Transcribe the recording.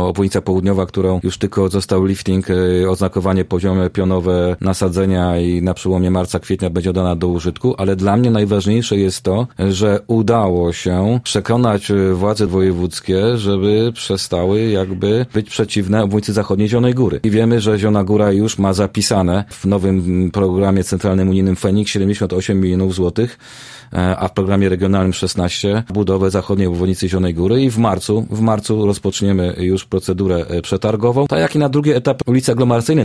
Obwodnica południowa, którą już tylko został lifting, oznakowanie poziome, pionowe nasadzenia i na przełomie marca-kwietnia będzie dana do użytku, ale dla mnie najważniejsze jest to, że udało się przekonać władze wojewódzkie, żeby przestały jakby być przeciwne obwodnicy zachodniej Zielonej Góry. I wiemy, że Zielona Góra już ma zapisane w nowym programie centralnym unijnym FENIX 78 milionów złotych, a w programie regionalnym 16 budowę zachodniej obwodnicy Zielonej Góry i w marcu rozpoczniemy już procedurę przetargową, tak jak i na drugi etap ulicy aglomeracyjnej.